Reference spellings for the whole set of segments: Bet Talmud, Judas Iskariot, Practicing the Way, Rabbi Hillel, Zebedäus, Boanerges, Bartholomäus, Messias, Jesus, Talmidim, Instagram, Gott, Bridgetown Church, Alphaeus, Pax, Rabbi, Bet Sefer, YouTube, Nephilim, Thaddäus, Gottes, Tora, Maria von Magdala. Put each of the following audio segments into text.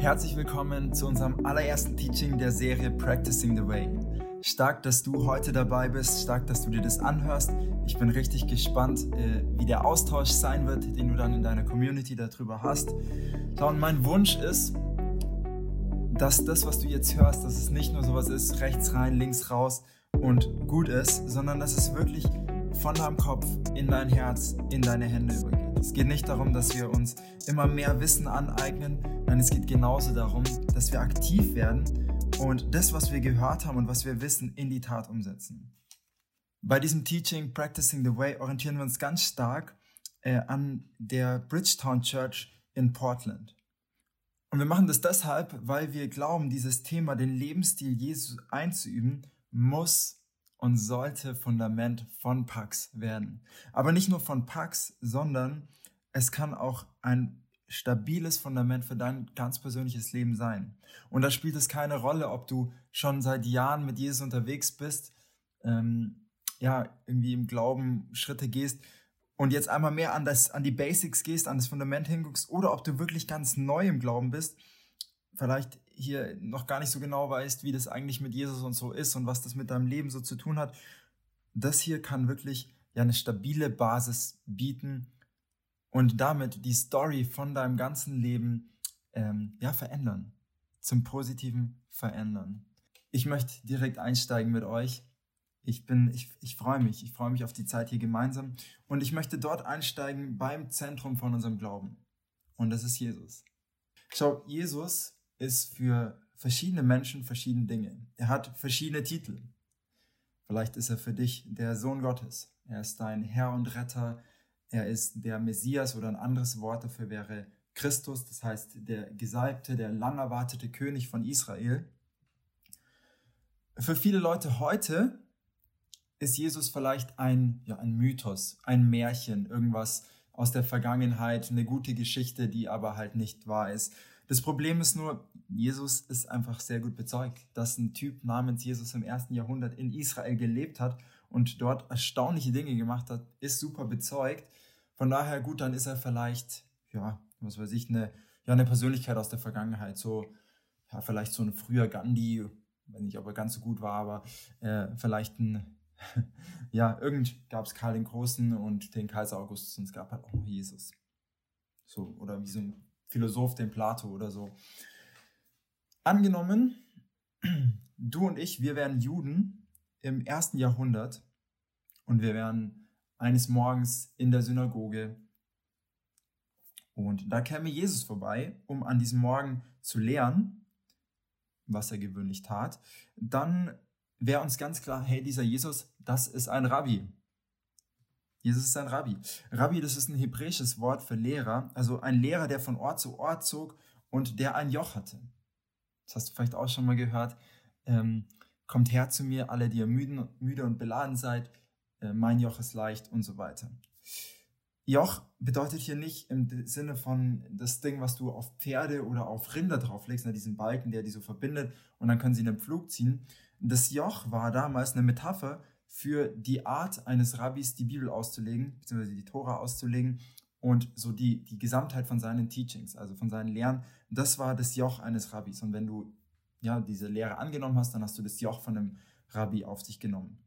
Herzlich willkommen zu unserem allerersten Teaching der Serie Practicing the Way. Stark, dass du heute dabei bist, stark, dass du dir das anhörst. Ich bin richtig gespannt, wie der Austausch sein wird, den du dann in deiner Community darüber hast. Und mein Wunsch ist, dass das, was du jetzt hörst, dass es nicht nur sowas ist, rechts rein, links raus und gut ist, sondern dass es wirklich von deinem Kopf in dein Herz, in deine Hände übergeht. Es geht nicht darum, dass wir uns immer mehr Wissen aneignen, nein, es geht genauso darum, dass wir aktiv werden und das, was wir gehört haben und was wir wissen, in die Tat umsetzen. Bei diesem Teaching, Practicing the Way, orientieren wir uns ganz stark an der Bridgetown Church in Portland. Und wir machen das deshalb, weil wir glauben, dieses Thema, den Lebensstil Jesus einzuüben, muss und sollte Fundament von Pax werden. Aber nicht nur von Pax, sondern es kann auch ein stabiles Fundament für dein ganz persönliches Leben sein. Und da spielt es keine Rolle, ob du schon seit Jahren mit Jesus unterwegs bist, irgendwie im Glauben Schritte gehst und jetzt einmal mehr an die Basics gehst, an das Fundament hinguckst, oder ob du wirklich ganz neu im Glauben bist, vielleicht hier noch gar nicht so genau weißt, wie das eigentlich mit Jesus und so ist und was das mit deinem Leben so zu tun hat. Das hier kann wirklich eine stabile Basis bieten und damit die Story von deinem ganzen Leben verändern, zum Positiven verändern. Ich möchte direkt einsteigen mit euch. Ich freue mich auf die Zeit hier gemeinsam und ich möchte dort einsteigen beim Zentrum von unserem Glauben und das ist Jesus. Schau, Jesus ist für verschiedene Menschen verschiedene Dinge. Er hat verschiedene Titel. Vielleicht ist er für dich der Sohn Gottes. Er ist dein Herr und Retter. Er ist der Messias oder ein anderes Wort dafür wäre Christus. Das heißt, der Gesalbte, der lang erwartete König von Israel. Für viele Leute heute ist Jesus vielleicht ein Mythos, ein Märchen, irgendwas aus der Vergangenheit, eine gute Geschichte, die aber halt nicht wahr ist. Das Problem ist nur, Jesus ist einfach sehr gut bezeugt, dass ein Typ namens Jesus im 1. Jahrhundert in Israel gelebt hat und dort erstaunliche Dinge gemacht hat, ist super bezeugt. Von daher, gut, dann ist er vielleicht, eine Persönlichkeit aus der Vergangenheit. Vielleicht so ein früher Gandhi, wenn nicht, ob er ganz so gut war, aber vielleicht ein, gab es Karl den Großen und den Kaiser Augustus und es gab halt auch noch Jesus. So, oder wie so ein Philosoph, den Plato oder so. Angenommen, du und ich, wir wären Juden im 1. Jahrhundert und wir wären eines Morgens in der Synagoge und da käme Jesus vorbei, um an diesem Morgen zu lehren, was er gewöhnlich tat. Dann wäre uns ganz klar, hey, dieser Jesus, das ist ein Rabbi. Jesus ist ein Rabbi. Rabbi, das ist ein hebräisches Wort für Lehrer, also ein Lehrer, der von Ort zu Ort zog und der ein Joch hatte. Das hast du vielleicht auch schon mal gehört. Kommt her zu mir, alle, die ihr müde und beladen seid, mein Joch ist leicht und so weiter. Joch bedeutet hier nicht im Sinne von das Ding, was du auf Pferde oder auf Rinder drauflegst, diesen Balken, der die so verbindet und dann können sie einen Pflug ziehen. Das Joch war damals eine Metapher für die Art eines Rabbis, die Bibel auszulegen, beziehungsweise die Tora auszulegen und so die Gesamtheit von seinen Teachings, also von seinen Lehren. Das war das Joch eines Rabbis. Und wenn du diese Lehre angenommen hast, dann hast du das Joch von einem Rabbi auf dich genommen.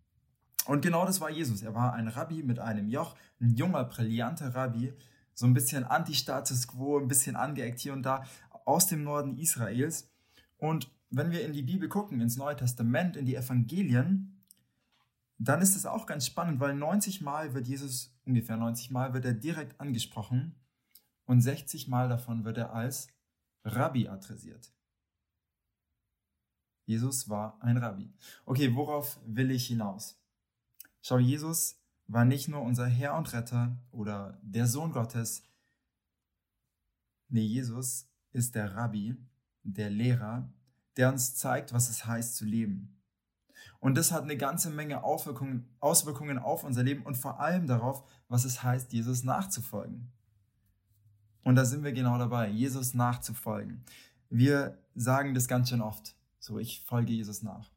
Und genau das war Jesus. Er war ein Rabbi mit einem Joch, ein junger, brillanter Rabbi, so ein bisschen Anti-Status Quo, ein bisschen angeeckt hier und da, aus dem Norden Israels. Und wenn wir in die Bibel gucken, ins Neue Testament, in die Evangelien, dann ist es auch ganz spannend, weil ungefähr 90 Mal wird er direkt angesprochen und 60 Mal davon wird er als Rabbi adressiert. Jesus war ein Rabbi. Okay, worauf will ich hinaus? Schau, Jesus war nicht nur unser Herr und Retter oder der Sohn Gottes. Nee, Jesus ist der Rabbi, der Lehrer, der uns zeigt, was es heißt zu leben. Und das hat eine ganze Menge Auswirkungen auf unser Leben und vor allem darauf, was es heißt, Jesus nachzufolgen. Und da sind wir genau dabei, Jesus nachzufolgen. Wir sagen das ganz schön oft, so ich folge Jesus nach.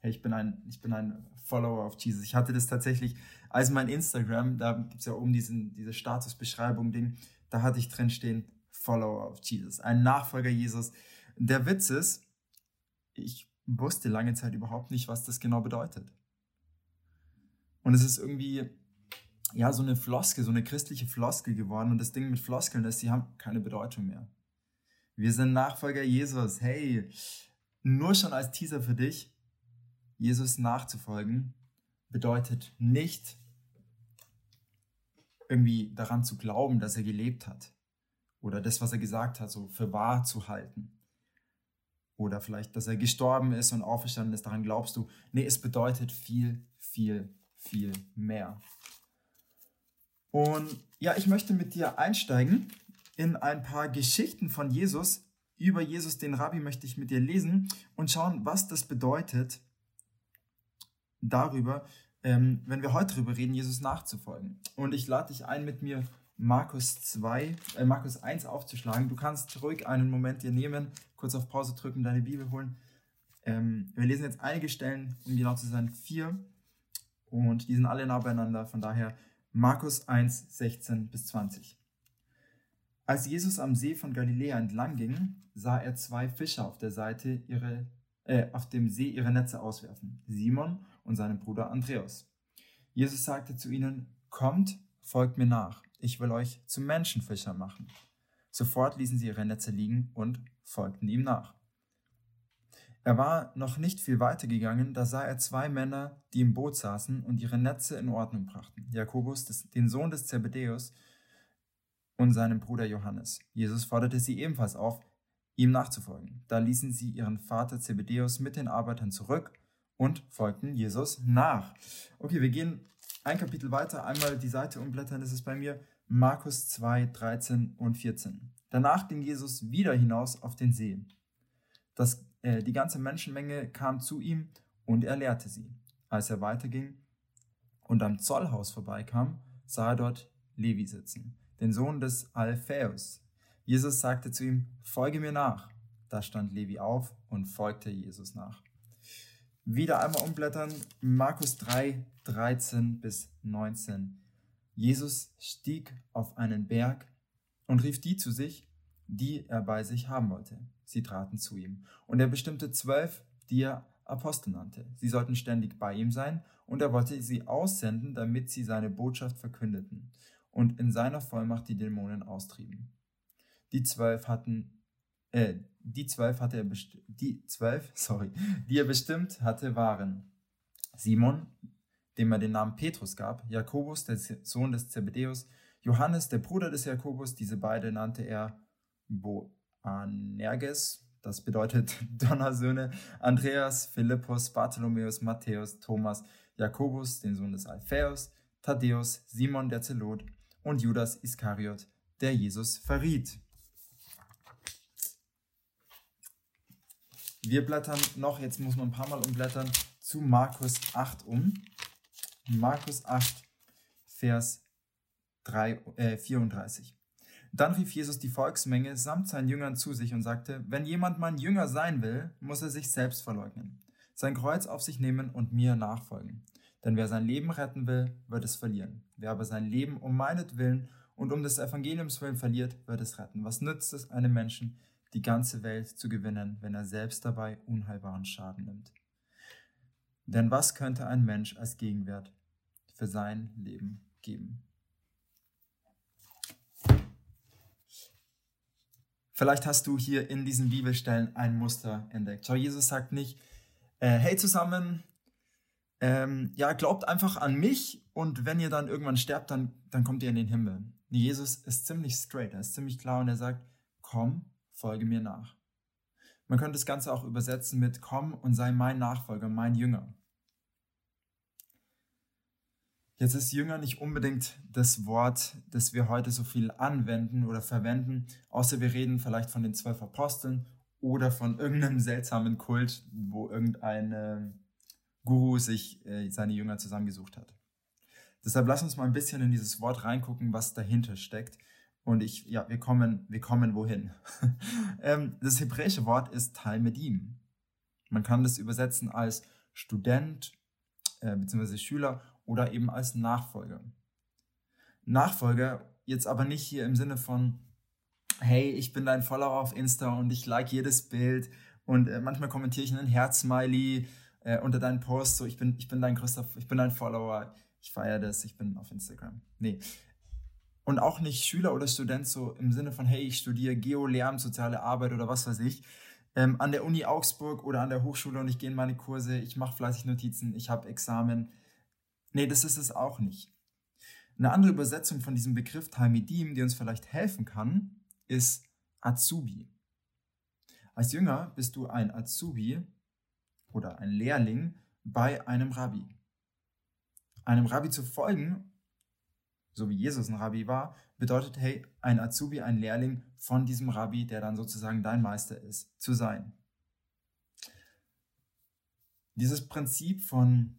Hey, ich bin ein Follower of Jesus. Ich hatte das tatsächlich, als mein Instagram, da gibt es ja oben diese Statusbeschreibung-Ding, da hatte ich drinstehen, Follower of Jesus, ein Nachfolger Jesus. Der Witz ist, ich wusste lange Zeit überhaupt nicht, was das genau bedeutet. Und es ist irgendwie ja so eine Floskel, so eine christliche Floskel geworden. Und das Ding mit Floskeln ist, die haben keine Bedeutung mehr. Wir sind Nachfolger Jesus. Hey, nur schon als Teaser für dich, Jesus nachzufolgen bedeutet nicht irgendwie daran zu glauben, dass er gelebt hat oder das, was er gesagt hat, so für wahr zu halten. Oder vielleicht, dass er gestorben ist und auferstanden ist, daran glaubst du. Nee, es bedeutet viel, viel, viel mehr. Und ja, ich möchte mit dir einsteigen in ein paar Geschichten von Jesus. Über Jesus, den Rabbi, möchte ich mit dir lesen und schauen, was das bedeutet darüber, wenn wir heute darüber reden, Jesus nachzufolgen. Und ich lade dich ein, mit mir Markus 1 aufzuschlagen. Du kannst ruhig einen Moment dir nehmen, kurz auf Pause drücken, deine Bibel holen. Wir lesen jetzt einige Stellen, um genau zu sein, 4. Und die sind alle nah beieinander, von daher Markus 1, 16 bis 20. Als Jesus am See von Galiläa entlang ging, sah er 2 Fischer auf dem See ihre Netze auswerfen, Simon und seinen Bruder Andreas. Jesus sagte zu ihnen: Kommt, folgt mir nach, ich will euch zu Menschenfischern machen. Sofort ließen sie ihre Netze liegen und folgten ihm nach. Er war noch nicht viel weiter gegangen, da sah er 2 Männer, die im Boot saßen und ihre Netze in Ordnung brachten, Jakobus, den Sohn des Zebedäus, und seinen Bruder Johannes. Jesus forderte sie ebenfalls auf, ihm nachzufolgen. Da ließen sie ihren Vater Zebedäus mit den Arbeitern zurück und folgten Jesus nach. Okay, wir gehen ein Kapitel weiter, einmal die Seite umblättern, das ist bei mir Markus 2, 13 und 14. Danach ging Jesus wieder hinaus auf den See. Die ganze Menschenmenge kam zu ihm und er lehrte sie. Als er weiterging und am Zollhaus vorbeikam, sah er dort Levi sitzen, den Sohn des Alphaeus. Jesus sagte zu ihm: Folge mir nach. Da stand Levi auf und folgte Jesus nach. Wieder einmal umblättern, Markus 3, 13 bis 19. Jesus stieg auf einen Berg und rief die zu sich, die er bei sich haben wollte. Sie traten zu ihm. Und er bestimmte 12, die er Apostel nannte. Sie sollten ständig bei ihm sein und er wollte sie aussenden, damit sie seine Botschaft verkündeten und in seiner Vollmacht die Dämonen austrieben. Die 12, die er bestimmt hatte, waren Simon, dem er den Namen Petrus gab, Jakobus, der Sohn des Zebedäus, Johannes, der Bruder des Jakobus, diese beiden nannte er Boanerges, das bedeutet Donnersöhne, Andreas, Philippus, Bartholomäus, Matthäus, Thomas, Jakobus, den Sohn des Alphaeus, Thaddäus, Simon der Zelot und Judas Iskariot, der Jesus verriet. Wir blättern noch, jetzt muss man ein paar Mal umblättern, zu Markus 8 um. Markus 8, Vers 34. Dann rief Jesus die Volksmenge samt seinen Jüngern zu sich und sagte: Wenn jemand mein Jünger sein will, muss er sich selbst verleugnen, sein Kreuz auf sich nehmen und mir nachfolgen. Denn wer sein Leben retten will, wird es verlieren. Wer aber sein Leben um meinetwillen und um des Evangeliums willen verliert, wird es retten. Was nützt es einem Menschen, die ganze Welt zu gewinnen, wenn er selbst dabei unheilbaren Schaden nimmt? Denn was könnte ein Mensch als Gegenwert für sein Leben geben? Vielleicht hast du hier in diesen Bibelstellen ein Muster entdeckt. Schau, Jesus sagt nicht: Hey zusammen, glaubt einfach an mich und wenn ihr dann irgendwann sterbt, dann kommt ihr in den Himmel. Jesus ist ziemlich straight, er ist ziemlich klar und er sagt: Komm, folge mir nach. Man könnte das Ganze auch übersetzen mit: Komm und sei mein Nachfolger, mein Jünger. Jetzt ist Jünger nicht unbedingt das Wort, das wir heute so viel anwenden oder verwenden, außer wir reden vielleicht von den 12 Aposteln oder von irgendeinem seltsamen Kult, wo irgendeine Guru sich seine Jünger zusammengesucht hat. Deshalb lass uns mal ein bisschen in dieses Wort reingucken, was dahinter steckt. Und wir kommen wohin? Das hebräische Wort ist Talmidim. Man kann das übersetzen als Student bzw. Schüler oder eben als Nachfolger. Nachfolger jetzt aber nicht hier im Sinne von hey, ich bin dein Follower auf Insta und ich like jedes Bild und manchmal kommentiere ich einen Herz-Smiley unter deinen Post, so ich bin dein größter, ich bin dein Follower, ich feiere das, ich bin auf Instagram. Nee. Und auch nicht Schüler oder Student so im Sinne von, hey, ich studiere Geo, Lehramt, soziale Arbeit oder was weiß ich, an der Uni Augsburg oder an der Hochschule und ich gehe in meine Kurse, ich mache fleißig Notizen, ich habe Examen. Nee, das ist es auch nicht. Eine andere Übersetzung von diesem Begriff Talmidim, die uns vielleicht helfen kann, ist Azubi. Als Jünger bist du ein Azubi oder ein Lehrling bei einem Rabbi. Einem Rabbi zu folgen, so wie Jesus ein Rabbi war, bedeutet, hey, ein Azubi, ein Lehrling von diesem Rabbi, der dann sozusagen dein Meister ist, zu sein. Dieses Prinzip von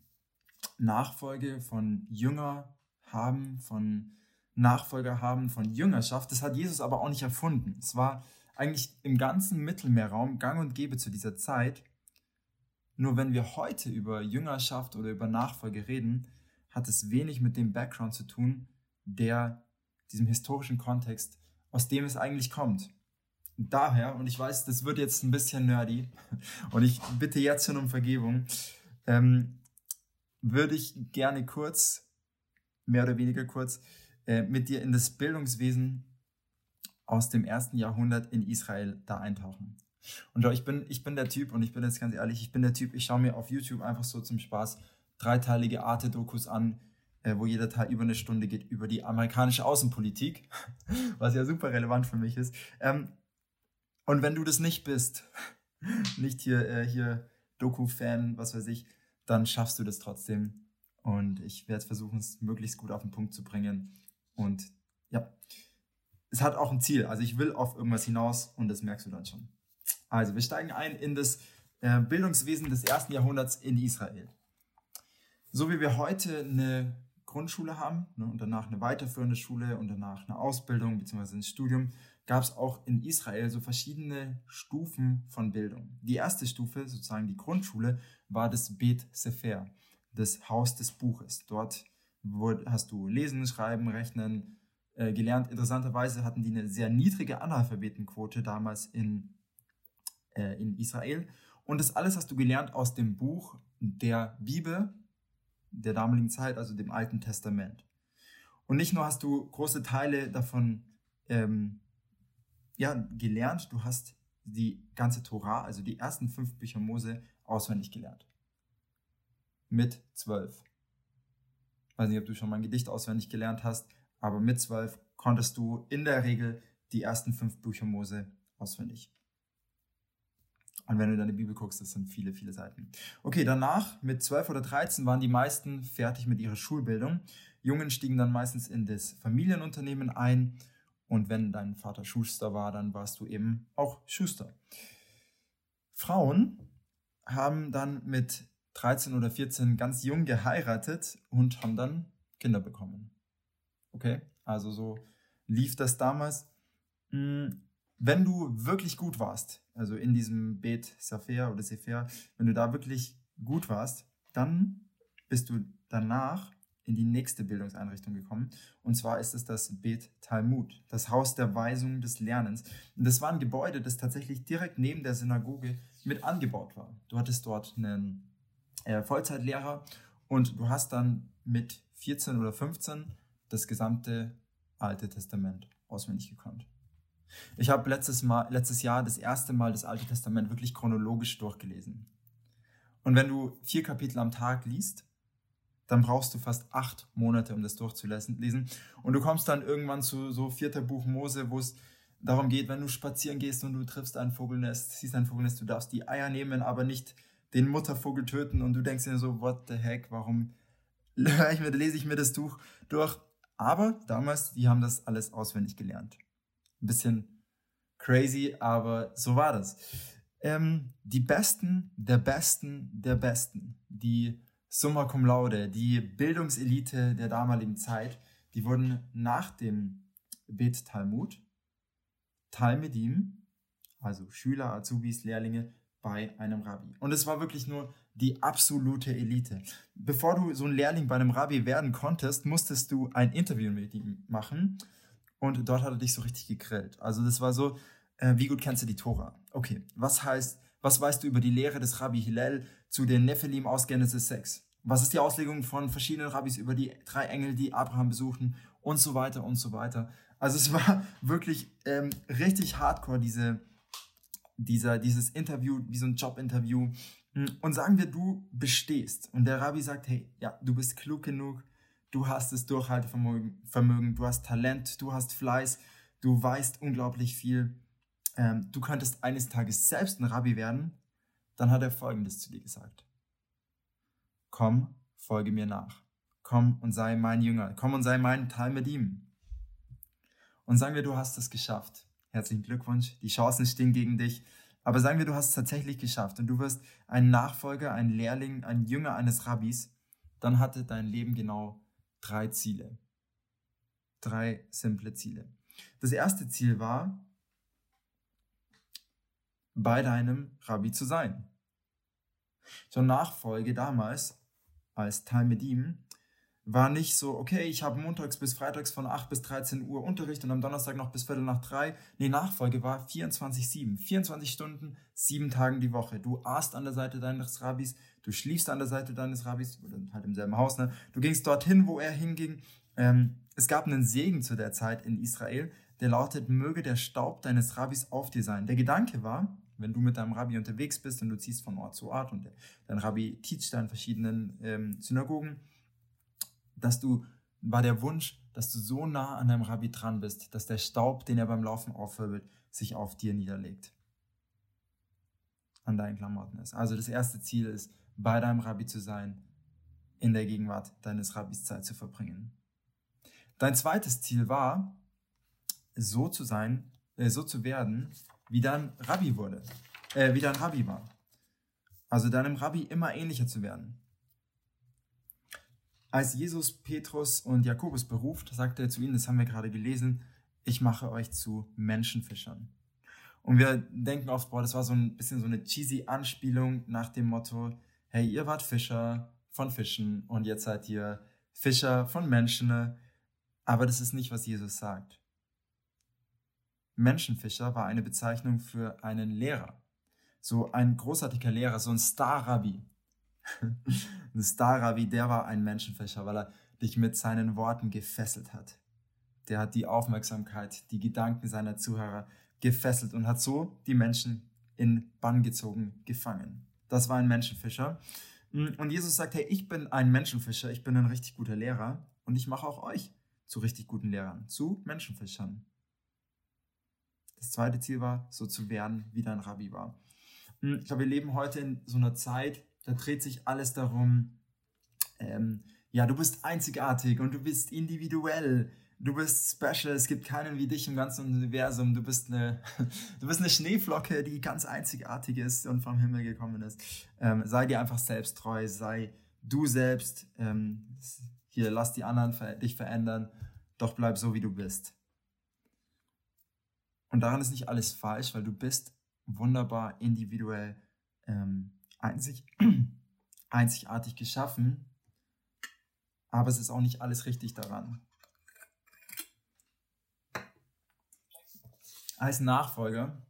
Nachfolge, von Jünger haben, von Nachfolger haben, von Jüngerschaft, das hat Jesus aber auch nicht erfunden. Es war eigentlich im ganzen Mittelmeerraum gang und gäbe zu dieser Zeit. Nur wenn wir heute über Jüngerschaft oder über Nachfolge reden, hat es wenig mit dem Background zu tun, diesem historischen Kontext, aus dem es eigentlich kommt. Daher, und ich weiß, das wird jetzt ein bisschen nerdy, und ich bitte jetzt schon um Vergebung, würde ich gerne kurz, mehr oder weniger kurz, mit dir in das Bildungswesen aus dem 1. Jahrhundert in Israel da eintauchen. Und ich bin der Typ, und ich bin jetzt ganz ehrlich, ich schaue mir auf YouTube einfach so zum Spaß dreiteilige Arte-Dokus an, wo jeder Teil über eine Stunde geht, über die amerikanische Außenpolitik, was ja super relevant für mich ist. Und wenn du das nicht bist, nicht hier Doku-Fan, was weiß ich, dann schaffst du das trotzdem. Und ich werde versuchen, es möglichst gut auf den Punkt zu bringen. Und ja, es hat auch ein Ziel. Also ich will auf irgendwas hinaus und das merkst du dann schon. Also wir steigen ein in das Bildungswesen des 1. Jahrhunderts in Israel. So wie wir heute eine Grundschule haben, ne, und danach eine weiterführende Schule und danach eine Ausbildung bzw. ein Studium, gab es auch in Israel so verschiedene Stufen von Bildung. Die erste Stufe, sozusagen die Grundschule, war das Bet Sefer, das Haus des Buches. Dort hast du Lesen, Schreiben, Rechnen gelernt. Interessanterweise hatten die eine sehr niedrige Analphabetenquote damals in Israel. Und das alles hast du gelernt aus dem Buch der Bibel, der damaligen Zeit, also dem Alten Testament. Und nicht nur hast du große Teile davon gelernt, du hast die ganze Tora, also die ersten 5 Bücher Mose, auswendig gelernt. Mit 12. Ich weiß nicht, ob du schon mal ein Gedicht auswendig gelernt hast, aber mit 12 konntest du in der Regel die ersten 5 Bücher Mose auswendig. Und wenn du deine Bibel guckst, das sind viele, viele Seiten. Okay, danach, mit 12 oder 13, waren die meisten fertig mit ihrer Schulbildung. Jungen stiegen dann meistens in das Familienunternehmen ein. Und wenn dein Vater Schuster war, dann warst du eben auch Schuster. Frauen haben dann mit 13 oder 14 ganz jung geheiratet und haben dann Kinder bekommen. Okay, also so lief das damals. Wenn du wirklich gut warst, also in diesem Bet Sefer oder Sefer, wenn du da wirklich gut warst, dann bist du danach in die nächste Bildungseinrichtung gekommen. Und zwar ist es das Bet Talmud, das Haus der Weisung des Lernens. Und das war ein Gebäude, das tatsächlich direkt neben der Synagoge mit angebaut war. Du hattest dort einen Vollzeitlehrer und du hast dann mit 14 oder 15 das gesamte Alte Testament auswendig gekonnt. Ich habe letztes Jahr das erste Mal das Alte Testament wirklich chronologisch durchgelesen. Und wenn du 4 Kapitel am Tag liest, dann brauchst du fast 8 Monate, um das durchzulesen. Und du kommst dann irgendwann zu so 4. Buch Mose, wo es darum geht, wenn du spazieren gehst und du triffst ein Vogelnest, siehst ein Vogelnest, du darfst die Eier nehmen, aber nicht den Muttervogel töten. Und du denkst dir so, what the heck, warum lese ich mir das Buch durch? Aber damals, die haben das alles auswendig gelernt. Ein bisschen crazy, aber so war das. Die Besten, der Besten, der Besten, die Summa Cum Laude, die Bildungselite der damaligen Zeit, die wurden nach dem Bet Talmud Talmidim, also Schüler, Azubis, Lehrlinge, bei einem Rabbi. Und es war wirklich nur die absolute Elite. Bevor du so ein Lehrling bei einem Rabbi werden konntest, musstest du ein Interview mit ihm machen. und dort hat er dich so richtig gegrillt. Also das war so, wie gut kennst du die Tora? Okay, was weißt du über die Lehre des Rabbi Hillel zu den Nephilim aus Genesis 6? Was ist die Auslegung von verschiedenen Rabbis über die drei Engel, die Abraham besuchten und so weiter und so weiter. Also es war wirklich richtig hardcore, dieses Interview, wie so ein Jobinterview. Und sagen wir, du bestehst und der Rabbi sagt, hey, ja, du bist klug genug, du hast das Durchhaltevermögen, du hast Talent, du hast Fleiß, du weißt unglaublich viel. Du könntest eines Tages selbst ein Rabbi werden. Dann hat er Folgendes zu dir gesagt. Komm, folge mir nach. Komm und sei mein Jünger. Komm und sei mein Talmidim. Und sagen wir, du hast es geschafft. Herzlichen Glückwunsch. Die Chancen stehen gegen dich. Aber sagen wir, du hast es tatsächlich geschafft und du wirst ein Nachfolger, ein Lehrling, ein Jünger eines Rabbis. Dann hatte dein Leben genau 3 Ziele. 3 simple Ziele. Das erste Ziel war, bei deinem Rabbi zu sein. Zur Nachfolge damals als Talmidim war nicht so, okay, ich habe montags bis freitags von 8 bis 13 Uhr Unterricht und am Donnerstag noch bis 14:45. Nee, Nachfolge war 24/7. 24 Stunden, 7 Tagen die Woche. Du aßt an der Seite deines Rabbis, du schliefst an der Seite deines Rabbis, oder halt im selben Haus, ne? Du gingst dorthin, wo er hinging. Es gab einen Segen zu der Zeit in Israel, der lautet, möge der Staub deines Rabbis auf dir sein. Der Gedanke war, wenn du mit deinem Rabbi unterwegs bist und du ziehst von Ort zu Ort und dein Rabbi teacht an verschiedenen Synagogen, war der Wunsch, dass du so nah an deinem Rabbi dran bist, dass der Staub, den er beim Laufen aufwirbelt, sich auf dir niederlegt. An deinen Klamotten ist. Also das erste Ziel ist, bei deinem Rabbi zu sein, in der Gegenwart deines Rabbis Zeit zu verbringen. Dein zweites Ziel war, so zu werden, wie dein Rabbi wie dein Rabbi war. Also deinem Rabbi immer ähnlicher zu werden. Als Jesus Petrus und Jakobus beruft, sagte er zu ihnen, das haben wir gerade gelesen, ich mache euch zu Menschenfischern. Und wir denken oft, boah, das war so ein bisschen so eine cheesy Anspielung nach dem Motto, hey, ihr wart Fischer von Fischen und jetzt seid ihr Fischer von Menschen. Aber das ist nicht, was Jesus sagt. Menschenfischer war eine Bezeichnung für einen Lehrer. So ein großartiger Lehrer, so ein Star-Rabbi. Ein Star-Rabbi, der war ein Menschenfischer, weil er dich mit seinen Worten gefesselt hat. Der hat die Aufmerksamkeit, die Gedanken seiner Zuhörer gefesselt und hat so die Menschen in Bann gezogen, gefangen. Das war ein Menschenfischer. Und Jesus sagt, hey, ich bin ein Menschenfischer, ich bin ein richtig guter Lehrer und ich mache auch euch zu richtig guten Lehrern, zu Menschenfischern. Das zweite Ziel war, so zu werden, wie dein Rabbi war. Ich glaube, wir leben heute in so einer Zeit, da dreht sich alles darum, du bist einzigartig und du bist individuell, du bist special, es gibt keinen wie dich im ganzen Universum, du bist eine Schneeflocke, die ganz einzigartig ist und vom Himmel gekommen ist. Sei dir einfach selbst treu, sei du selbst, lass die anderen dich verändern, doch bleib so, wie du bist. Und daran ist nicht alles falsch, weil du bist wunderbar individuell einzigartig geschaffen, aber es ist auch nicht alles richtig daran. Als Nachfolger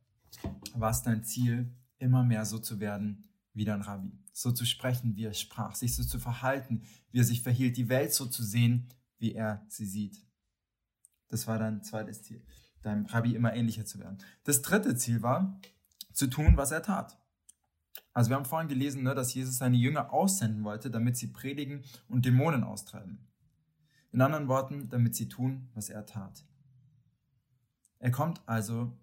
war es dein Ziel, immer mehr so zu werden wie dein Rabbi. So zu sprechen, wie er sprach, sich so zu verhalten, wie er sich verhielt, die Welt so zu sehen, wie er sie sieht. Das war dein zweites Ziel, deinem Rabbi immer ähnlicher zu werden. Das dritte Ziel war, zu tun, was er tat. Also wir haben vorhin gelesen, dass Jesus seine Jünger aussenden wollte, damit sie predigen und Dämonen austreiben. In anderen Worten, damit sie tun, was er tat. Es kommt also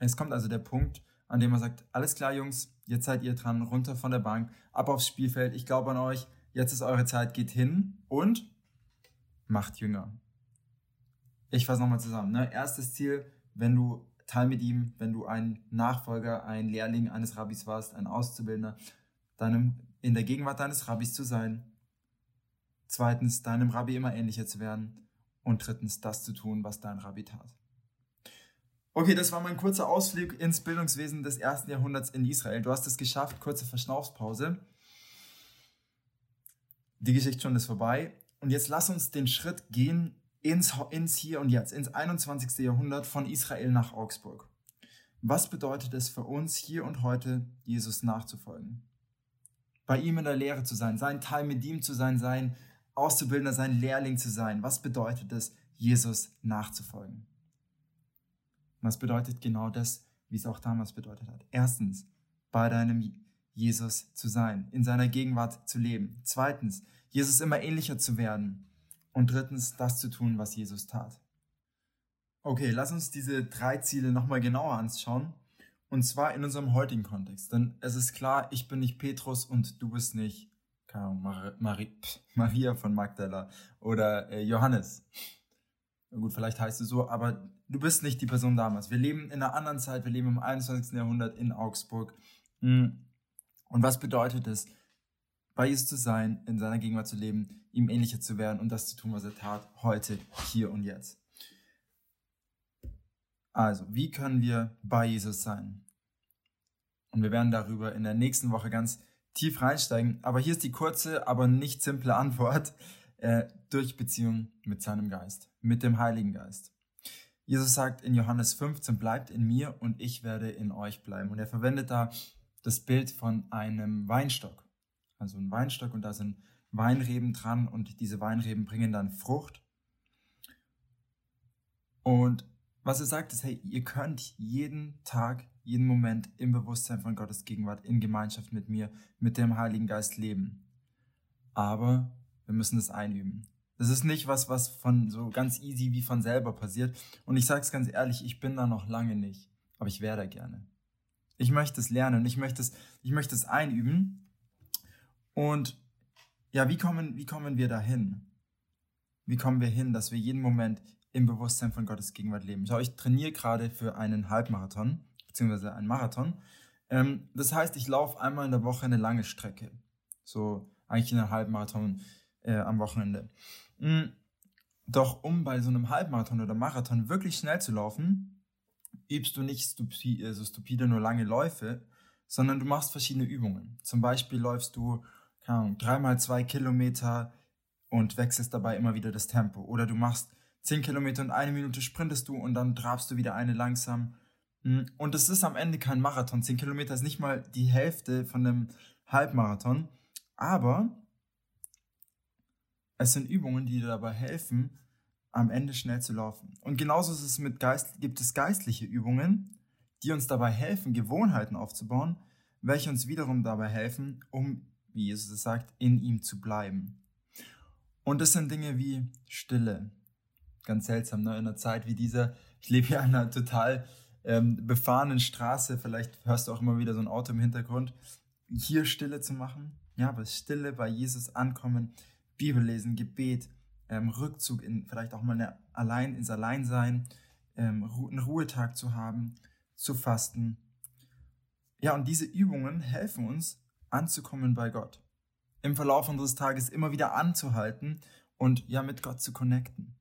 der Punkt, an dem er sagt, alles klar, Jungs, jetzt seid ihr dran, runter von der Bank, ab aufs Spielfeld, ich glaube an euch, jetzt ist eure Zeit, geht hin und macht Jünger. Ich fasse nochmal zusammen. Erstes Ziel, wenn du Talmidim, wenn du ein Nachfolger, ein Lehrling eines Rabbis warst, ein Auszubildender, in der Gegenwart deines Rabbis zu sein. Zweitens, deinem Rabbi immer ähnlicher zu werden. Und drittens, das zu tun, was dein Rabbi tat. Okay, das war mein kurzer Ausflug ins Bildungswesen des 1. Jahrhunderts in Israel. Du hast es geschafft, kurze Verschnaufspause. Die Geschichtsstunde ist vorbei. Und jetzt lass uns den Schritt gehen ins Hier und Jetzt, ins 21. Jahrhundert von Israel nach Augsburg. Was bedeutet es für uns, hier und heute Jesus nachzufolgen? Bei ihm in der Lehre zu sein, sein Talmidim zu sein, sein Auszubildender, sein Lehrling zu sein. Was bedeutet es, Jesus nachzufolgen? Was bedeutet genau das, wie es auch damals bedeutet hat? Erstens, bei deinem Jesus zu sein, in seiner Gegenwart zu leben. Zweitens, Jesus immer ähnlicher zu werden. Und drittens, das zu tun, was Jesus tat. Okay, lass uns diese drei Ziele nochmal genauer anschauen. Und zwar in unserem heutigen Kontext. Denn es ist klar, ich bin nicht Petrus und du bist nicht Maria von Magdala oder Johannes. Gut, vielleicht heißt du so, aber du bist nicht die Person damals. Wir leben in einer anderen Zeit, wir leben im 21. Jahrhundert in Augsburg. Und was bedeutet es, bei Jesus zu sein, in seiner Gegenwart zu leben, ihm ähnlicher zu werden und das zu tun, was er tat, heute, hier und jetzt? Also, wie können wir bei Jesus sein? Und wir werden darüber in der nächsten Woche ganz tief reinsteigen. Aber hier ist die kurze, aber nicht simple Antwort. Durch Beziehung mit seinem Geist, mit dem Heiligen Geist. Jesus sagt in Johannes 15, bleibt in mir und ich werde in euch bleiben. Und er verwendet da das Bild von einem Weinstock. Also ein Weinstock und da sind Weinreben dran und diese Weinreben bringen dann Frucht. Und was er sagt ist, hey, ihr könnt jeden Tag, jeden Moment im Bewusstsein von Gottes Gegenwart, in Gemeinschaft mit mir, mit dem Heiligen Geist leben. Aber wir müssen das einüben. Das ist nicht was von so ganz easy wie von selber passiert. Und ich sage es ganz ehrlich, ich bin da noch lange nicht. Aber ich wäre da gerne. Ich möchte es lernen. Ich möchte es einüben. Und ja, wie kommen wir da hin? Wie kommen wir hin, dass wir jeden Moment im Bewusstsein von Gottes Gegenwart leben? Schau, ich trainiere gerade für einen Halbmarathon, beziehungsweise einen Marathon. Das heißt, ich laufe einmal in der Woche eine lange Strecke. So eigentlich einen Halbmarathon am Wochenende. Doch um bei so einem Halbmarathon oder Marathon wirklich schnell zu laufen, übst du nicht stupide nur lange Läufe, sondern du machst verschiedene Übungen. Zum Beispiel läufst du 3x2 Kilometer und wechselst dabei immer wieder das Tempo. Oder du machst 10 Kilometer und eine Minute sprintest du und dann trabst du wieder eine langsam. Und es ist am Ende kein Marathon. 10 Kilometer ist nicht mal die Hälfte von einem Halbmarathon. Aber es sind Übungen, die dir dabei helfen, am Ende schnell zu laufen. Und genauso ist es gibt es geistliche Übungen, die uns dabei helfen, Gewohnheiten aufzubauen, welche uns wiederum dabei helfen, um, wie Jesus es sagt, in ihm zu bleiben. Und das sind Dinge wie Stille. Ganz seltsam, ne? In einer Zeit wie dieser, ich lebe hier an einer total befahrenen Straße, vielleicht hörst du auch immer wieder so ein Auto im Hintergrund, hier Stille zu machen. Ja, aber Stille, bei Jesus ankommen, Bibel lesen, Gebet, Rückzug, vielleicht auch mal ins Alleinsein, einen Ruhetag zu haben, zu fasten. Ja, und diese Übungen helfen uns, anzukommen bei Gott. Im Verlauf unseres Tages immer wieder anzuhalten und ja, mit Gott zu connecten.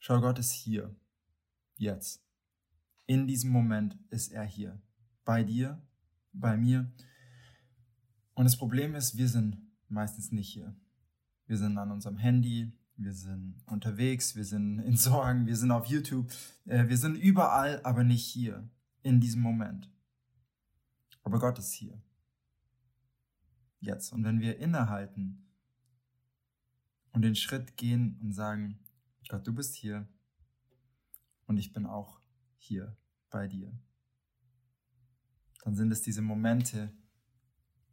Schau, Gott ist hier, jetzt. In diesem Moment ist er hier. Bei dir, bei mir. Und das Problem ist, wir sind meistens nicht hier. Wir sind an unserem Handy, wir sind unterwegs, wir sind in Sorgen, wir sind auf YouTube, wir sind überall, aber nicht hier, in diesem Moment. Aber Gott ist hier. Jetzt. Und wenn wir innehalten und den Schritt gehen und sagen, Gott, du bist hier und ich bin auch hier bei dir, dann sind es diese Momente,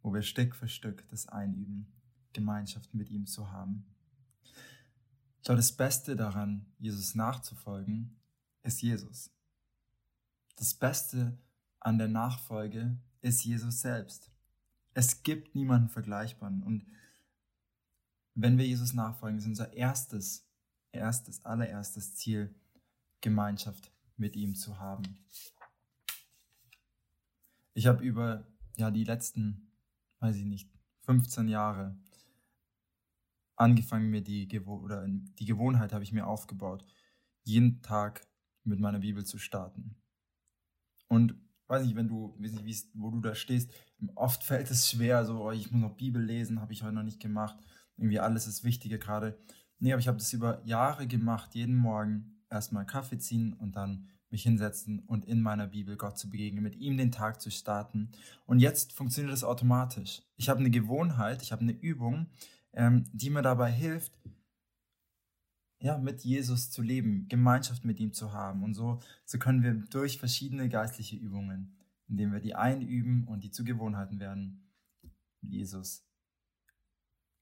wo wir Stück für Stück das einüben, Gemeinschaft mit ihm zu haben. Doch das Beste daran, Jesus nachzufolgen, ist Jesus. Das Beste an der Nachfolge ist Jesus selbst. Es gibt niemanden Vergleichbaren. Und wenn wir Jesus nachfolgen, ist unser allererstes Ziel, Gemeinschaft mit ihm zu haben. Ich habe über die letzten 15 Jahre angefangen, die Gewohnheit habe ich mir aufgebaut, jeden Tag mit meiner Bibel zu starten. Und wo du da stehst, oft fällt es schwer, so, ich muss noch Bibel lesen, habe ich heute noch nicht gemacht, irgendwie alles ist wichtiger gerade. Nee, aber ich habe das über Jahre gemacht, jeden Morgen erstmal Kaffee ziehen und dann mich hinsetzen und in meiner Bibel Gott zu begegnen, mit ihm den Tag zu starten. Und jetzt funktioniert das automatisch. Ich habe eine Gewohnheit, ich habe eine Übung, die mir dabei hilft, ja, mit Jesus zu leben, Gemeinschaft mit ihm zu haben. Und so können wir durch verschiedene geistliche Übungen, indem wir die einüben und die zu Gewohnheiten werden, Jesus,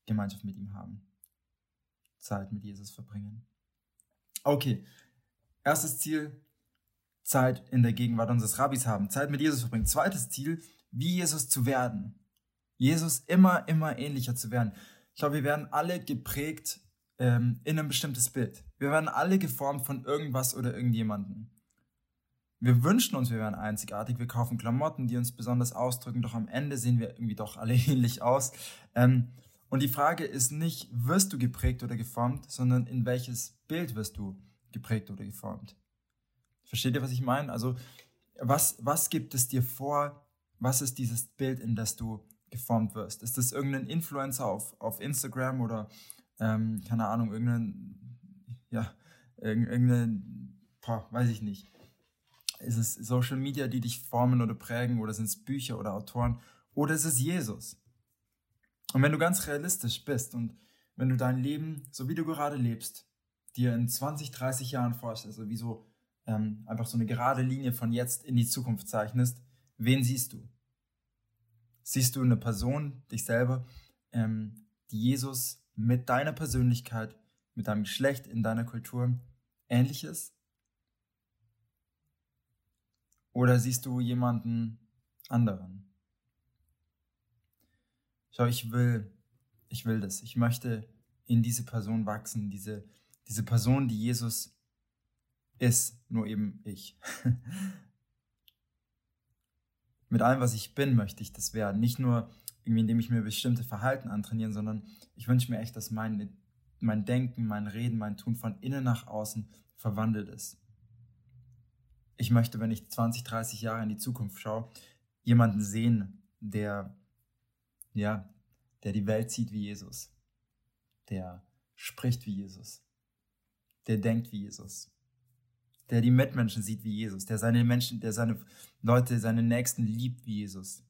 Gemeinschaft mit ihm haben, Zeit mit Jesus verbringen. Okay, erstes Ziel, Zeit in der Gegenwart unseres Rabbis haben, Zeit mit Jesus verbringen. Zweites Ziel, wie Jesus zu werden. Jesus immer ähnlicher zu werden. Ich glaube, wir werden alle geprägt in ein bestimmtes Bild. Wir werden alle geformt von irgendwas oder irgendjemandem. Wir wünschen uns, wir wären einzigartig, wir kaufen Klamotten, die uns besonders ausdrücken, doch am Ende sehen wir irgendwie doch alle ähnlich aus. Und die Frage ist nicht, wirst du geprägt oder geformt, sondern in welches Bild wirst du geprägt oder geformt. Versteht ihr, was ich meine? Also, was gibt es dir vor? Was ist dieses Bild, in das du geformt wirst? Ist das irgendein Influencer auf Instagram oder, keine Ahnung, weiß ich nicht. Ist es Social Media, die dich formen oder prägen, oder sind es Bücher oder Autoren, oder ist es Jesus? Und wenn du ganz realistisch bist und wenn du dein Leben, so wie du gerade lebst, dir in 20, 30 Jahren vorstellst, also wie so einfach so eine gerade Linie von jetzt in die Zukunft zeichnest, wen siehst du? Siehst du eine Person, dich selber, die Jesus mit deiner Persönlichkeit, mit deinem Geschlecht, in deiner Kultur ähnlich ist? Oder siehst du jemanden anderen? Schau, ich will das. Ich möchte in diese Person wachsen, diese Person, die Jesus ist, nur eben ich. Mit allem, was ich bin, möchte ich das werden. Nicht nur, irgendwie, indem ich mir bestimmte Verhalten antrainiere, sondern ich wünsche mir echt, dass mein Denken, mein Reden, mein Tun von innen nach außen verwandelt ist. Ich möchte, wenn ich 20, 30 Jahre in die Zukunft schaue, jemanden sehen, der die Welt sieht wie Jesus, der spricht wie Jesus, der denkt wie Jesus, der die Mitmenschen sieht wie Jesus, der seine Leute, seine Nächsten liebt wie Jesus.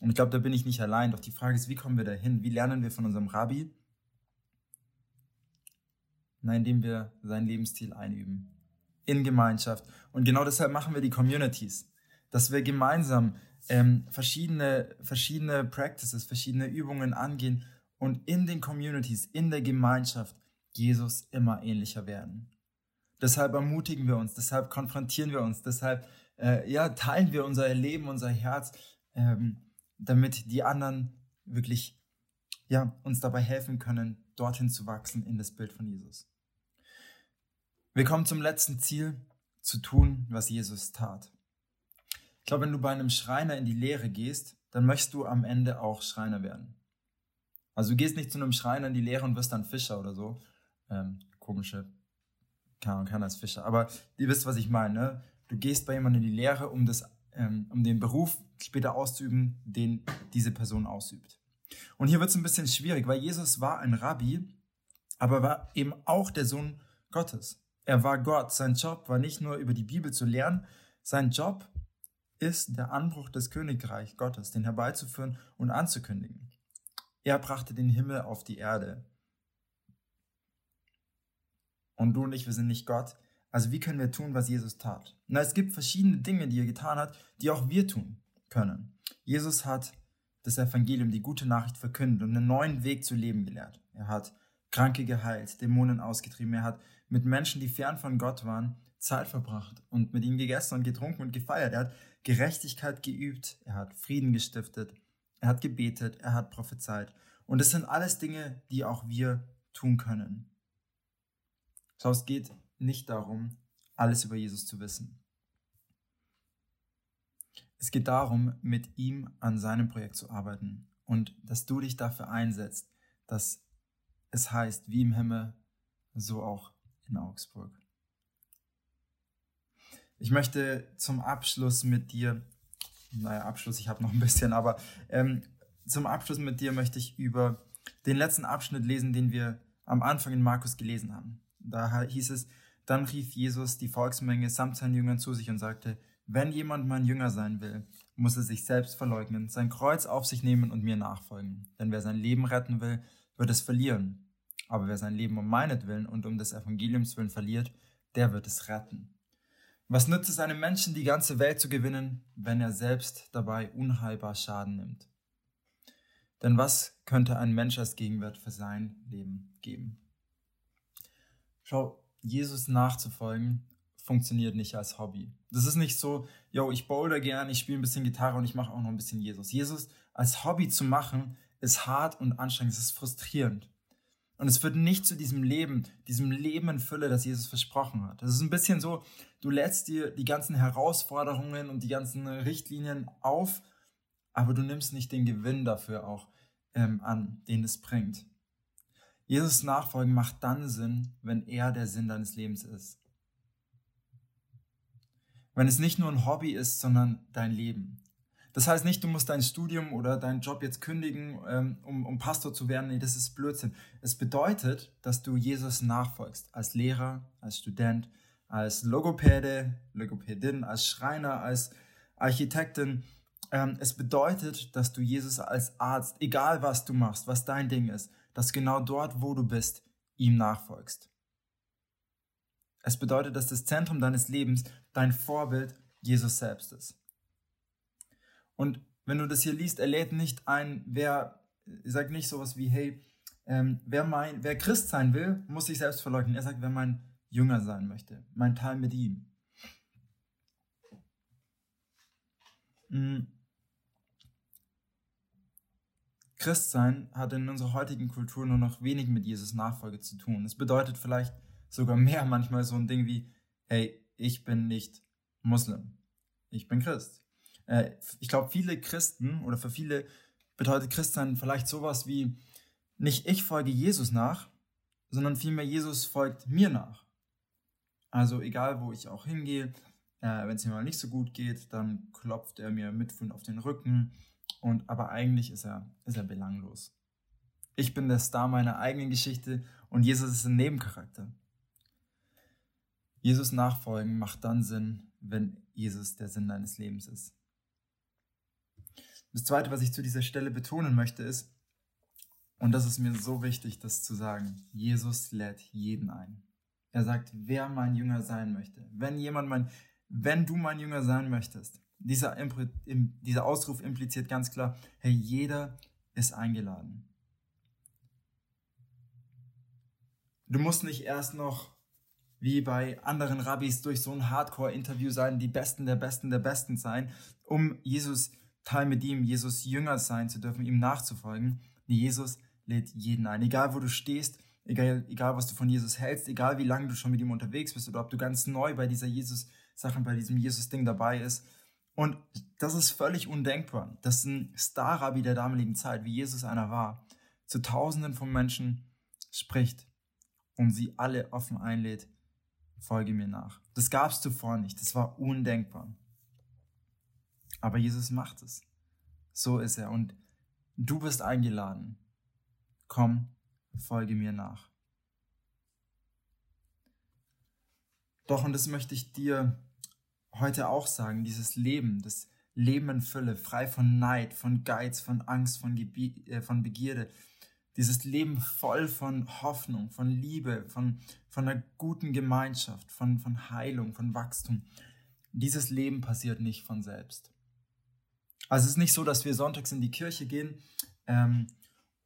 Und ich glaube, da bin ich nicht allein. Doch die Frage ist, wie kommen wir dahin? Wie lernen wir von unserem Rabbi? Nein, indem wir seinen Lebensstil einüben. In Gemeinschaft. Und genau deshalb machen wir die Communities, dass wir gemeinsam verschiedene Practices, verschiedene Übungen angehen und in den Communities, in der Gemeinschaft Jesus immer ähnlicher werden. Deshalb ermutigen wir uns, deshalb konfrontieren wir uns, deshalb teilen wir unser Leben, unser Herz, damit die anderen wirklich uns dabei helfen können, dorthin zu wachsen in das Bild von Jesus. Wir kommen zum letzten Ziel, zu tun, was Jesus tat. Ich glaube, wenn du bei einem Schreiner in die Lehre gehst, dann möchtest du am Ende auch Schreiner werden. Also du gehst nicht zu einem Schreiner in die Lehre und wirst dann Fischer oder so. Keiner ist Fischer, aber ihr wisst, was ich meine, ne? Du gehst bei jemandem in die Lehre, um den Beruf später auszuüben, den diese Person ausübt. Und hier wird es ein bisschen schwierig, weil Jesus war ein Rabbi, aber war eben auch der Sohn Gottes. Er war Gott. Sein Job war nicht nur über die Bibel zu lernen. Sein Job ist der Anbruch des Königreichs Gottes, den herbeizuführen und anzukündigen. Er brachte den Himmel auf die Erde. Und du und ich, wir sind nicht Gott. Also wie können wir tun, was Jesus tat? Na, es gibt verschiedene Dinge, die er getan hat, die auch wir tun können. Jesus hat das Evangelium, die gute Nachricht verkündet und einen neuen Weg zu leben gelehrt. Er hat Kranke geheilt, Dämonen ausgetrieben. Er hat mit Menschen, die fern von Gott waren, Zeit verbracht und mit ihnen gegessen und getrunken und gefeiert. Er hat Gerechtigkeit geübt, er hat Frieden gestiftet, er hat gebetet, er hat prophezeit. Und das sind alles Dinge, die auch wir tun können. So, es geht nicht darum, alles über Jesus zu wissen. Es geht darum, mit ihm an seinem Projekt zu arbeiten und dass du dich dafür einsetzt, dass es heißt, wie im Himmel, so auch in Augsburg. Ich möchte zum Abschluss mit dir, zum Abschluss mit dir möchte ich über den letzten Abschnitt lesen, den wir am Anfang in Markus gelesen haben. Da hieß es, dann rief Jesus die Volksmenge samt seinen Jüngern zu sich und sagte, wenn jemand mein Jünger sein will, muss er sich selbst verleugnen, sein Kreuz auf sich nehmen und mir nachfolgen. Denn wer sein Leben retten will, wird es verlieren. Aber wer sein Leben um meinetwillen und um des Evangeliums willen verliert, der wird es retten. Was nützt es einem Menschen, die ganze Welt zu gewinnen, wenn er selbst dabei unheilbar Schaden nimmt? Denn was könnte ein Mensch als Gegenwert für sein Leben geben? Schau, Jesus nachzufolgen funktioniert nicht als Hobby. Das ist nicht so, yo, ich boulder gern, ich spiele ein bisschen Gitarre und ich mache auch noch ein bisschen Jesus. Jesus als Hobby zu machen, ist hart und anstrengend, es ist frustrierend. Und es führt nicht zu diesem Leben in Fülle, das Jesus versprochen hat. Das ist ein bisschen so, du lädst dir die ganzen Herausforderungen und die ganzen Richtlinien auf, aber du nimmst nicht den Gewinn dafür auch an, den es bringt. Jesus nachfolgen macht dann Sinn, wenn er der Sinn deines Lebens ist. Wenn es nicht nur ein Hobby ist, sondern dein Leben. Das heißt nicht, du musst dein Studium oder deinen Job jetzt kündigen, um Pastor zu werden. Nee, das ist Blödsinn. Es bedeutet, dass du Jesus nachfolgst. Als Lehrer, als Student, als Logopäde, Logopädin, als Schreiner, als Architektin. Es bedeutet, dass du Jesus als Arzt, egal was du machst, was dein Ding ist, dass genau dort, wo du bist, ihm nachfolgst. Es bedeutet, dass das Zentrum deines Lebens, dein Vorbild, Jesus selbst ist. Und wenn du das hier liest, er lädt nicht ein, sagt nicht sowas wie, hey, wer Christ sein will, muss sich selbst verleugnen. Er sagt, wer mein Jünger sein möchte, mein Teil mit ihm. Christsein hat in unserer heutigen Kultur nur noch wenig mit Jesus Nachfolge zu tun. Es bedeutet vielleicht sogar mehr manchmal so ein Ding wie, hey, ich bin nicht Muslim, ich bin Christ. Ich glaube, viele Christen oder für viele bedeutet Christsein vielleicht sowas wie, nicht ich folge Jesus nach, sondern vielmehr Jesus folgt mir nach. Also egal, wo ich auch hingehe, wenn es mir mal nicht so gut geht, dann klopft er mir mitfühlend auf den Rücken, aber eigentlich ist er belanglos. Ich bin der Star meiner eigenen Geschichte und Jesus ist ein Nebencharakter. Jesus nachfolgen macht dann Sinn, wenn Jesus der Sinn deines Lebens ist. Das Zweite, was ich zu dieser Stelle betonen möchte, ist, und das ist mir so wichtig, das zu sagen, Jesus lädt jeden ein. Er sagt, wer mein Jünger sein möchte. Wenn du mein Jünger sein möchtest, dieser Ausruf impliziert ganz klar, hey, jeder ist eingeladen. Du musst nicht erst noch, wie bei anderen Rabbis, durch so ein Hardcore-Interview sein, die Besten der Besten der Besten sein, um Jesus Teil mit ihm, Jesus Jünger sein zu dürfen, ihm nachzufolgen. Jesus lädt jeden ein. Egal, wo du stehst, egal was du von Jesus hältst, egal, wie lange du schon mit ihm unterwegs bist oder ob du ganz neu bei dieser Jesus-Sache, bei diesem Jesus-Ding dabei ist. Und das ist völlig undenkbar, dass ein Star-Rabbi der damaligen Zeit, wie Jesus einer war, zu Tausenden von Menschen spricht und sie alle offen einlädt, folge mir nach. Das gab es zuvor nicht, das war undenkbar. Aber Jesus macht es. So ist er. Und du bist eingeladen. Komm, folge mir nach. Doch, und das möchte ich dir heute auch sagen, dieses Leben, das Leben in Fülle, frei von Neid, von Geiz, von Angst, von Begierde, dieses Leben voll von Hoffnung, von Liebe, von einer guten Gemeinschaft, von Heilung, von Wachstum. Dieses Leben passiert nicht von selbst. Also es ist nicht so, dass wir sonntags in die Kirche gehen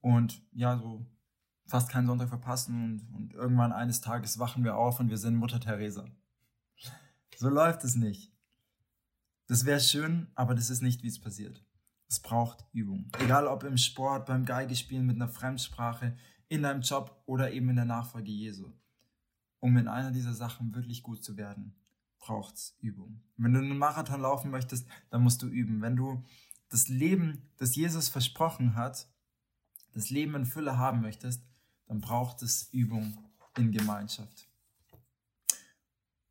und ja, so fast keinen Sonntag verpassen und irgendwann eines Tages wachen wir auf und wir sind Mutter Teresa. So läuft es nicht. Das wäre schön, aber das ist nicht, wie es passiert. Es braucht Übung. Egal ob im Sport, beim Geigespielen, mit einer Fremdsprache, in deinem Job oder eben in der Nachfolge Jesu. Um in einer dieser Sachen wirklich gut zu werden, braucht es Übung. Wenn du einen Marathon laufen möchtest, dann musst du üben. Wenn du das Leben, das Jesus versprochen hat, das Leben in Fülle haben möchtest, dann braucht es Übung in Gemeinschaft.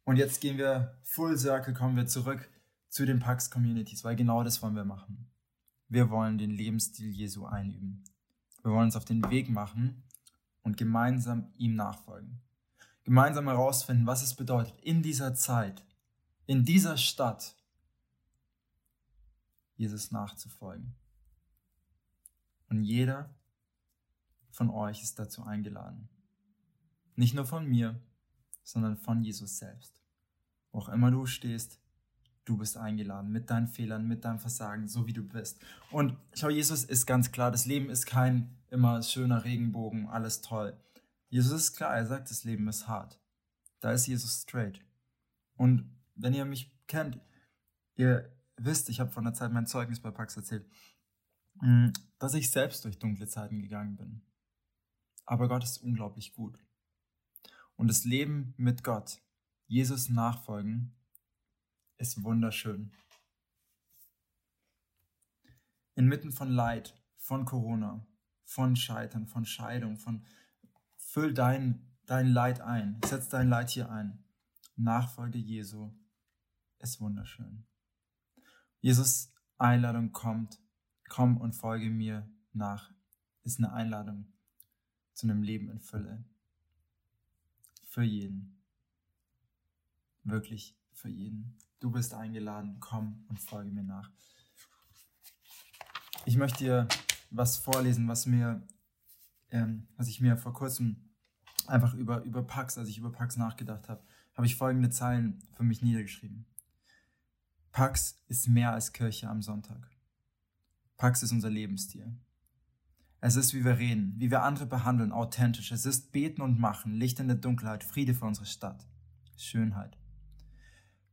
Und jetzt gehen wir full circle, kommen wir zurück zu den Pax Communities, weil genau das wollen wir machen. Wir wollen den Lebensstil Jesu einüben. Wir wollen uns auf den Weg machen und gemeinsam ihm nachfolgen. Gemeinsam herausfinden, was es bedeutet, in dieser Zeit, in dieser Stadt, Jesus nachzufolgen. Und jeder von euch ist dazu eingeladen. Nicht nur von mir, sondern von Jesus selbst. Wo auch immer du stehst, du bist eingeladen mit deinen Fehlern, mit deinem Versagen, so wie du bist. Und schau, Jesus ist ganz klar, das Leben ist kein immer schöner Regenbogen, alles toll. Jesus ist klar, er sagt, das Leben ist hart. Da ist Jesus straight. Und wenn ihr mich kennt, ihr wisst, ich habe vor einer Zeit mein Zeugnis bei Pax erzählt, dass ich selbst durch dunkle Zeiten gegangen bin. Aber Gott ist unglaublich gut. Und das Leben mit Gott, Jesus nachfolgen, ist wunderschön. Inmitten von Leid, von Corona, von Scheitern, von Scheidung, von füll dein Leid ein, setz dein Leid hier ein. Nachfolge Jesu ist wunderschön. Jesus' Einladung kommt, komm und folge mir nach, ist eine Einladung zu einem Leben in Fülle. Für jeden. Wirklich für jeden. Du bist eingeladen, komm und folge mir nach. Ich möchte dir was vorlesen, was ich mir vor kurzem einfach über Pax, als ich über Pax nachgedacht habe, habe ich folgende Zeilen für mich niedergeschrieben. Pax ist mehr als Kirche am Sonntag. Pax ist unser Lebensstil. Es ist, wie wir reden, wie wir andere behandeln, authentisch. Es ist Beten und Machen, Licht in der Dunkelheit, Friede für unsere Stadt, Schönheit.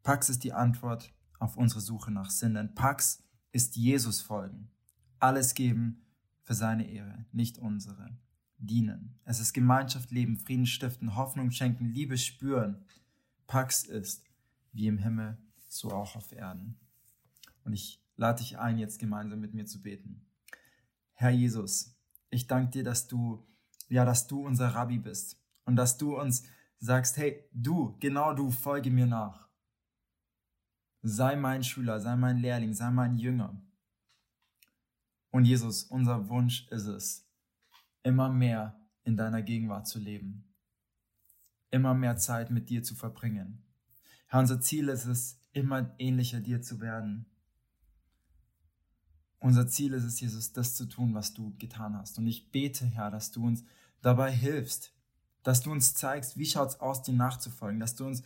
Pax ist die Antwort auf unsere Suche nach Sinn, denn Pax ist Jesus folgen, alles geben für seine Ehre, nicht unsere, dienen. Es ist Gemeinschaft leben, Frieden stiften, Hoffnung schenken, Liebe spüren. Pax ist, wie im Himmel, so auch auf Erden. Und ich lade dich ein, jetzt gemeinsam mit mir zu beten. Herr Jesus, ich danke dir, dass du unser Rabbi bist und dass du uns sagst, hey, genau du, folge mir nach. Sei mein Schüler, sei mein Lehrling, sei mein Jünger. Und Jesus, unser Wunsch ist es, immer mehr in deiner Gegenwart zu leben, immer mehr Zeit mit dir zu verbringen. Herr, unser Ziel ist es, immer ähnlicher dir zu werden. Unser Ziel ist es, Jesus, das zu tun, was du getan hast. Und ich bete, Herr, dass du uns dabei hilfst, dass du uns zeigst, wie schaut es aus, dir nachzufolgen, dass du uns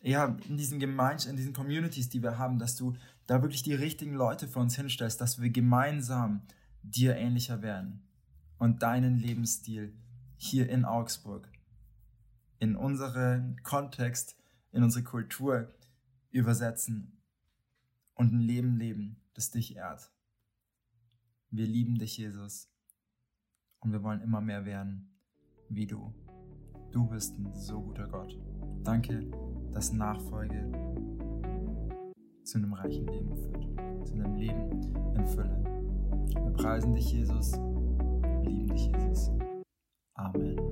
in diesen Gemeinschaften, in diesen Communities, die wir haben, dass du da wirklich die richtigen Leute für uns hinstellst, dass wir gemeinsam dir ähnlicher werden und deinen Lebensstil hier in Augsburg, in unseren Kontext, in unsere Kultur übersetzen und ein Leben leben, das dich ehrt. Wir lieben dich, Jesus, und wir wollen immer mehr werden wie du. Du bist ein so guter Gott. Danke, dass Nachfolge zu einem reichen Leben führt, zu einem Leben in Fülle. Wir preisen dich, Jesus, wir lieben dich, Jesus. Amen.